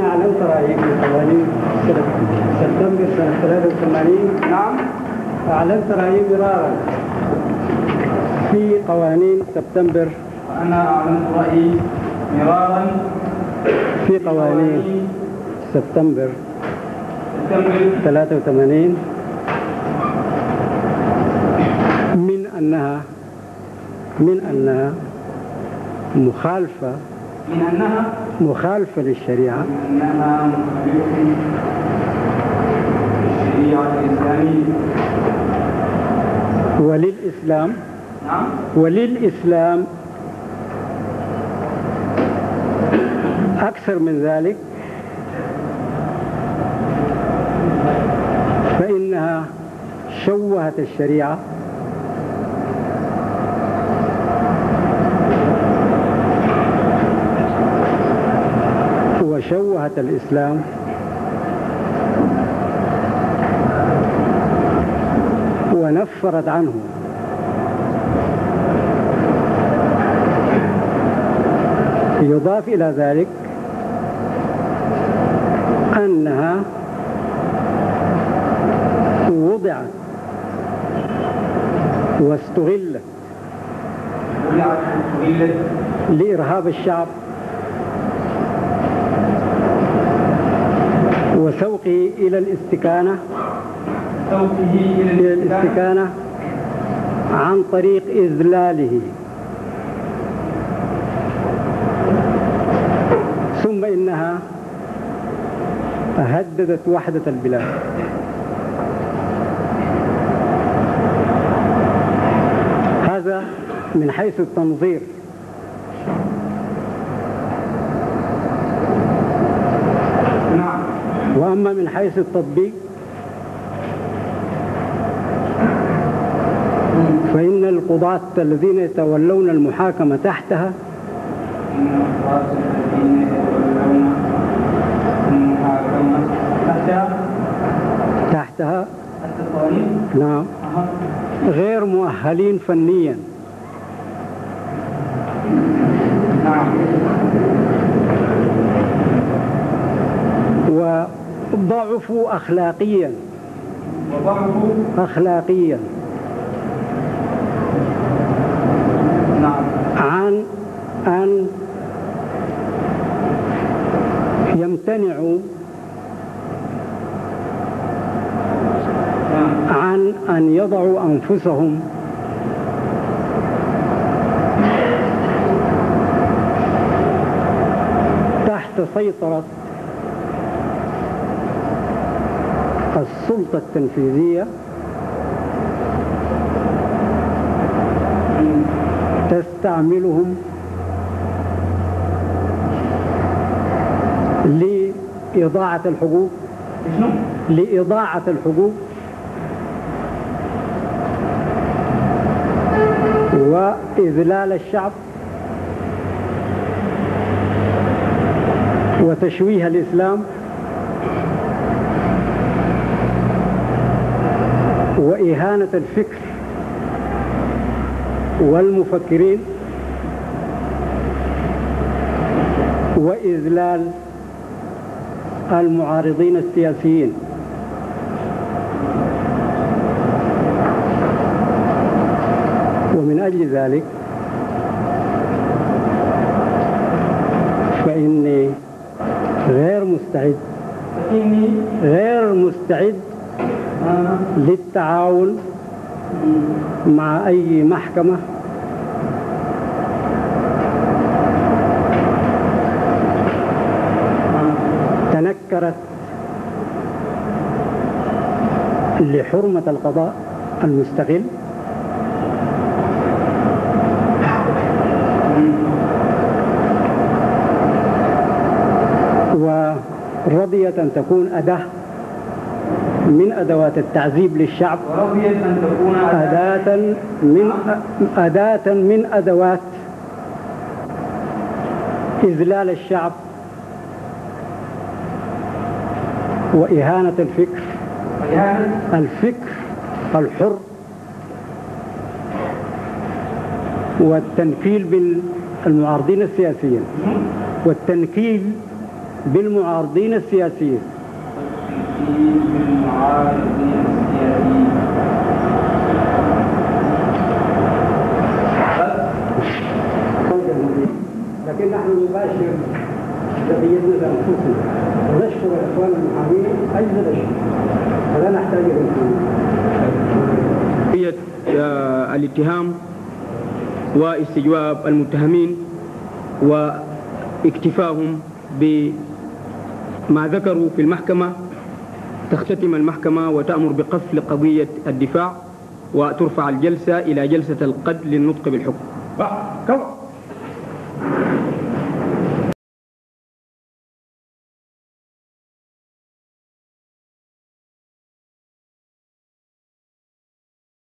أنا علمت رأيي بقوانين سبتمبر سنة 83. نعم، علمت رأيي مرارا في قوانين سبتمبر. أنا علمت رأيي مرارا في قوانين سبتمبر 83 من أنها مخالفة للشريعة الإسلامية وللإسلام. نعم، وللإسلام أكثر من ذلك، فإنها شوهت الشريعة وشوهت الإسلام ونفرت عنه، يضاف إلى ذلك أنها وضعت واستغلت لإرهاب الشعب وسوقه إلى الاستكانة عن طريق إذلاله. ثم إنها هددت وحدة البلاد هذا من حيث التنظير، وأما من حيث التطبيق فإن القضاة الذين يتولون المحاكمة تحتها نعم، غير مؤهلين فنيا. نعم، وضعفوا أخلاقيا عن أن يمتنعوا عن أن يضعوا أنفسهم تحت سيطرة السلطة التنفيذية تستعملهم لإضاعة الحقوق وإذلال الشعب وتشويه الإسلام وإهانة الفكر والمفكرين وإذلال المعارضين السياسيين. ومن أجل ذلك فإني غير مستعد للتعاون مع أي محكمة تنكرت لحرمة القضاء المستقل ورضيت أن تكون أداة من أدوات التعذيب للشعب، أداة من أدوات إذلال الشعب وإهانة الفكر الحر والتنكيل بالمعارضين السياسيين والتنكيل بالمعارضين السياسيين. لكن نحن نباشر تحيتنا لانفسنا ونشكر الاخوان المحامين اجمل شيء ولا نحتاج الى الاتهام واستجواب المتهمين واكتفاهم بما ذكروا في المحكمة. تختتم المحكمة وتأمر بقفل قضية الدفاع وترفع الجلسة إلى جلسة القد للنطق بالحكم.